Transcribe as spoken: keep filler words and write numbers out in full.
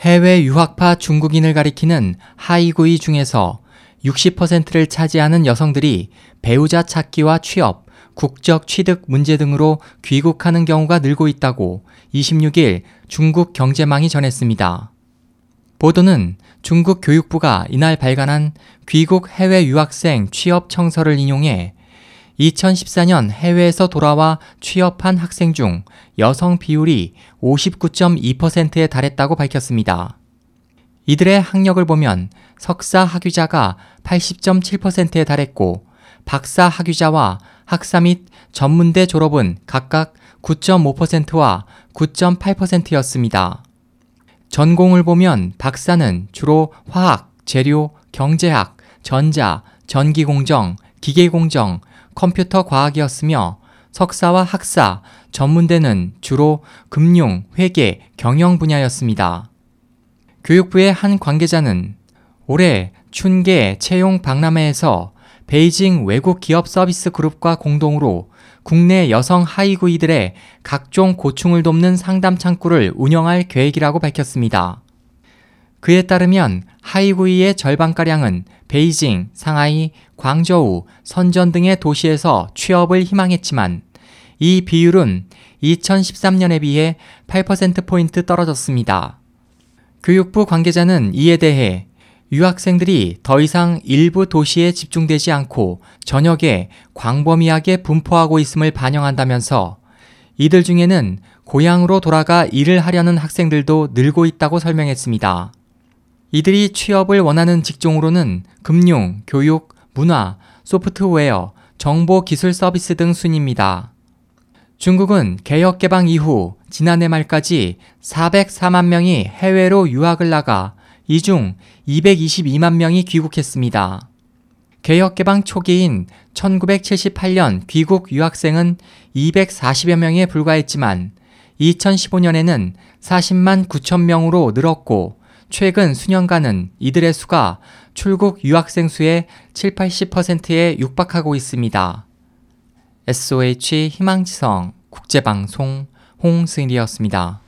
해외 유학파 중국인을 가리키는 하이구이 중에서 육십 퍼센트를 차지하는 여성들이 배우자 찾기와 취업, 국적 취득 문제 등으로 귀국하는 경우가 늘고 있다고 이십육 일 중국 경제망이 전했습니다. 보도는 중국 교육부가 이날 발간한 귀국 해외 유학생 취업 청서를 인용해 이천십사 년 해외에서 돌아와 취업한 학생 중 여성 비율이 오십구 점 이 퍼센트에 달했다고 밝혔습니다. 이들의 학력을 보면 석사 학위자가 팔십 점 칠 퍼센트에 달했고 박사 학위자와 학사 및 전문대 졸업은 각각 구 점 오 퍼센트와 구 점 팔 퍼센트였습니다. 전공을 보면 박사는 주로 화학, 재료, 경제학, 전자, 전기공정, 기계공정, 컴퓨터 과학이었으며 석사와 학사, 전문대는 주로 금융, 회계, 경영 분야였습니다. 교육부의 한 관계자는 올해 춘계 채용 박람회에서 베이징 외국 기업 서비스 그룹과 공동으로 국내 여성 하이구이들의 각종 고충을 돕는 상담 창구를 운영할 계획이라고 밝혔습니다. 그에 따르면 하이구이의 절반가량은 베이징, 상하이, 광저우, 선전 등의 도시에서 취업을 희망했지만 이 비율은 이천십삼 년에 비해 팔 퍼센트포인트 떨어졌습니다. 교육부 관계자는 이에 대해 유학생들이 더 이상 일부 도시에 집중되지 않고 전역에 광범위하게 분포하고 있음을 반영한다면서 이들 중에는 고향으로 돌아가 일을 하려는 학생들도 늘고 있다고 설명했습니다. 이들이 취업을 원하는 직종으로는 금융, 교육, 문화, 소프트웨어, 정보기술 서비스 등 순입니다. 중국은 개혁 개방 이후 지난해 말까지 사백사만 명이 해외로 유학을 나가 이 중 이백이십이만 명이 귀국했습니다. 개혁 개방 초기인 천구백칠십팔 년 귀국 유학생은 이백사십여 명에 불과했지만 이천십오 년에는 사십만 구천 명으로 늘었고 최근 수년간은 이들의 수가 출국 유학생 수의 칠십, 팔십 퍼센트에 육박하고 있습니다. 에스오에이치 희망지성 국제방송 홍승일이었습니다.